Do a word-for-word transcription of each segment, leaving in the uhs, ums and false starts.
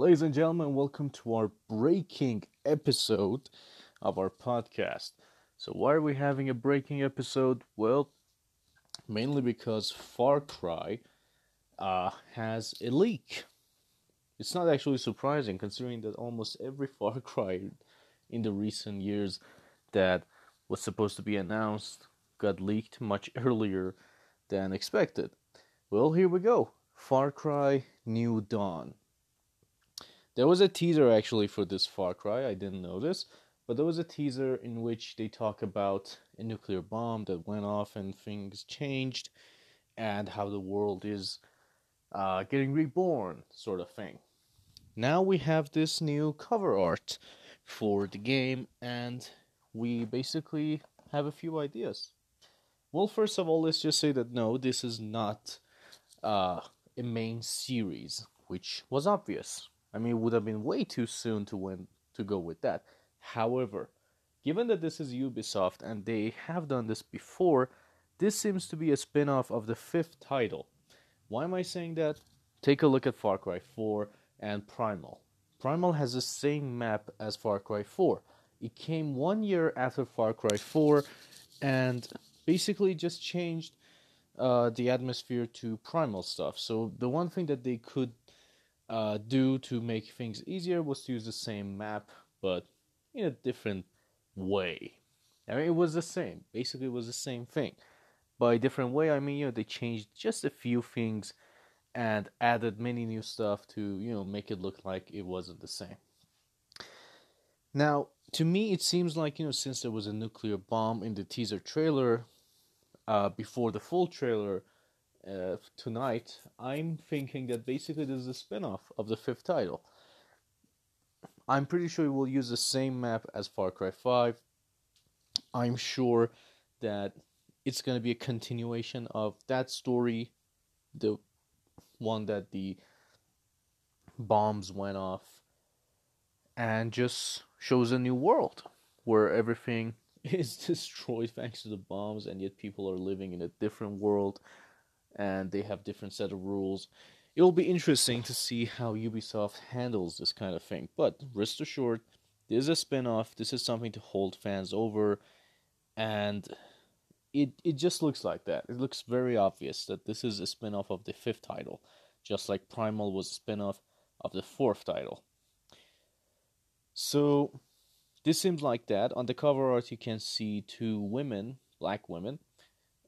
Ladies and gentlemen, welcome to our breaking episode of our podcast. So why are we having a breaking episode? Well, mainly because Far Cry uh, has a leak. It's not actually surprising considering that almost every Far Cry in the recent years that was supposed to be announced got leaked much earlier than expected. Well, here we go. Far Cry New Dawn. There was a teaser actually for this Far Cry, I didn't know this, but there was a teaser in which they talk about a nuclear bomb that went off and things changed and how the world is uh, getting reborn, sort of thing. Now we have this new cover art for the game and we basically have a few ideas. Well, first of all, let's just say that no, this is not uh, a main series, which was obvious. I mean, it would have been way too soon to win, to go with that. However, given that this is Ubisoft and they have done this before, this seems to be a spin-off of the fifth title. Why am I saying that? Take a look at Far Cry four and Primal. Primal has the same map as Far Cry four. It came one year after Far Cry four and basically just changed uh, the atmosphere to Primal stuff. So the one thing that they could Uh, do to make things easier was to use the same map, but in a different way. I mean, it was the same. Basically, it was the same thing. By a different way, I mean, you know, they changed just a few things and added many new stuff to, you know, make it look like it wasn't the same. Now, to me, it seems like, you know, since there was a nuclear bomb in the teaser trailer, uh, before the full trailer, Uh, tonight, I'm thinking that basically this is a spin-off of the fifth title. I'm pretty sure it will use the same map as Far Cry five. I'm sure that it's going to be a continuation of that story, the one that the bombs went off, and just shows a new world where everything is destroyed thanks to the bombs, and yet people are living in a different world. And they have different set of rules. It will be interesting to see how Ubisoft handles this kind of thing. But rest assured, this is a spin-off. This is something to hold fans over. And it it just looks like that. It looks very obvious that this is a spin-off of the fifth title. Just like Primal was a spin-off of the fourth title. So, this seems like that. On the cover art, you can see two women, black women,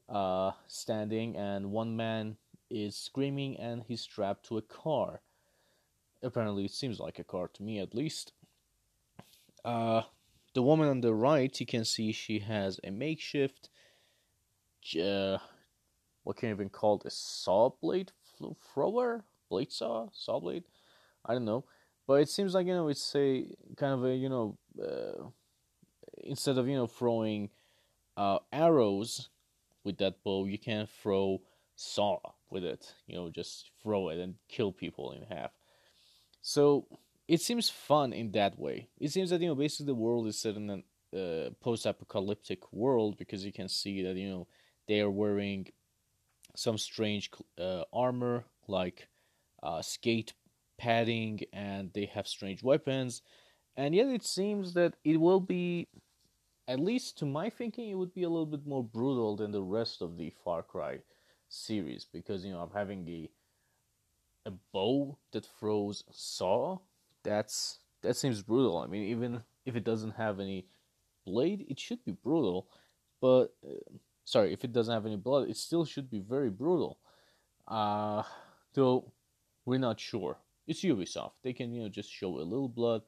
Uh, standing, and one man is screaming and he's strapped to a car. Apparently, it seems like a car to me, at least. Uh, the woman on the right, you can see she has a makeshift, uh, what can you even call it, a saw blade thrower? Blade saw? Saw blade? I don't know. But it seems like, you know, it's a kind of a, you know, uh, instead of, you know, throwing uh, arrows with that bow, you can throw saw with it. You know, just throw it and kill people in half. So, it seems fun in that way. It seems that, you know, basically the world is set in a uh, post-apocalyptic world, because you can see that, you know, they are wearing some strange uh, armor, like uh, skate padding, and they have strange weapons. And yet it seems that it will be, at least to my thinking, it would be a little bit more brutal than the rest of the Far Cry series. Because, you know, I'm having a a bow that throws saw. That's that seems brutal. I mean, even if it doesn't have any blade, it should be brutal. But, uh, sorry, if it doesn't have any blood, it still should be very brutal. Uh, though, we're not sure. It's Ubisoft. They can, you know, just show a little blood,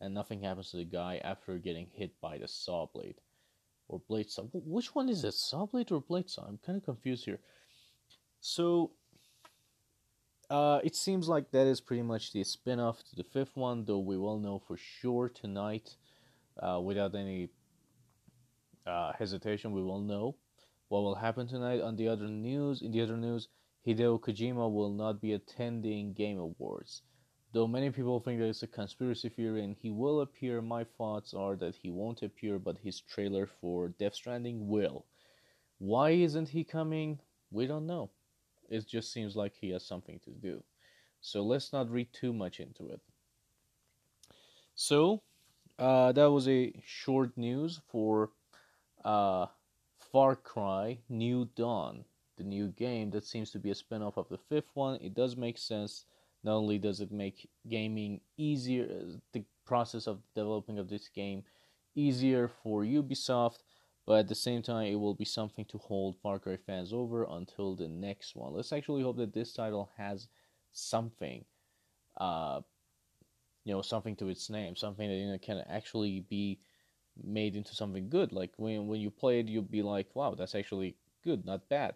and nothing happens to the guy after getting hit by the saw blade. Or blade saw. Which one is it? Saw blade or blade saw? I'm kind of confused here. So, uh, it seems like that is pretty much the spin-off to the fifth one, though we will know for sure tonight. Uh, without any uh, hesitation, we will know what will happen tonight. On the other news, in the other news, Hideo Kojima will not be attending Game Awards. Though many people think that it's a conspiracy theory and he will appear, my thoughts are that he won't appear, but his trailer for Death Stranding will. Why isn't he coming? We don't know. It just seems like he has something to do. So let's not read too much into it. So, uh, that was a short news for uh, Far Cry New Dawn, the new game that seems to be a spin-off of the fifth one. It does make sense. Not only does it make gaming easier, the process of developing of this game easier for Ubisoft, but at the same time, it will be something to hold Far Cry fans over until the next one. Let's actually hope that this title has something, uh, you know, something to its name, something that, you know, can actually be made into something good. Like, when, when you play it, you'll be like, wow, that's actually good, not bad,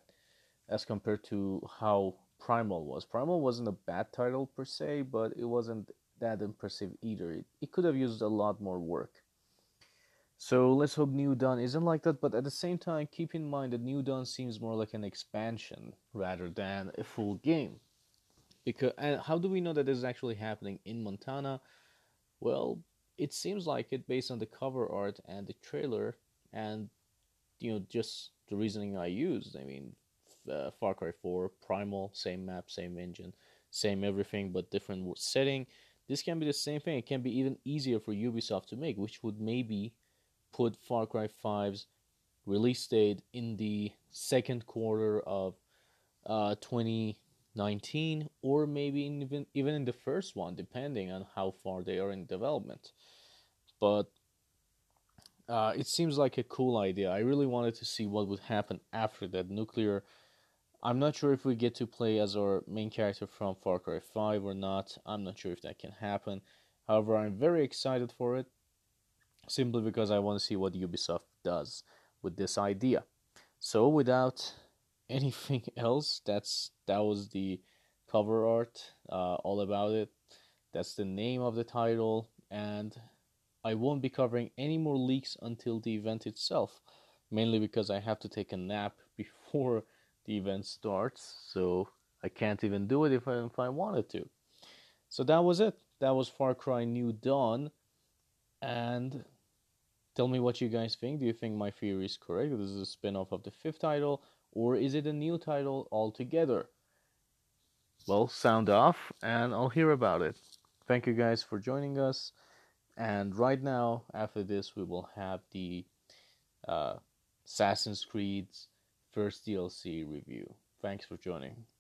as compared to how Primal was. Primal wasn't a bad title per se, but it wasn't that impressive either. It, it could have used a lot more work. So let's hope New Dawn isn't like that, but at the same time, keep in mind that New Dawn seems more like an expansion rather than a full game. Because, and how do we know that this is actually happening in Montana? Well, it seems like it based on the cover art and the trailer and, you know, just the reasoning I used. I mean, Uh, Far Cry four, Primal, same map, same engine, same everything, but different setting. This can be the same thing. It can be even easier for Ubisoft to make, which would maybe put Far Cry five's release date in the second quarter of uh, twenty nineteen, or maybe even, even in the first one, depending on how far they are in development. But uh, it seems like a cool idea. I really wanted to see what would happen after that nuclear. I'm not sure if we get to play as our main character from Far Cry five or not. I'm not sure if that can happen. However, I'm very excited for it, simply because I want to see what Ubisoft does with this idea. So, without anything else, that's that was the cover art, uh, all about it. That's the name of the title, and I won't be covering any more leaks until the event itself, mainly because I have to take a nap before the event starts, so I can't even do it if I, if I wanted to. So that was it. That was Far Cry New Dawn. And tell me what you guys think. Do you think my theory is correct? This is a spin-off of the fifth title, or is it a new title altogether? Well, sound off, and I'll hear about it. Thank you guys for joining us. And right now, after this, we will have the uh, Assassin's Creed's first D L C review. Thanks for joining.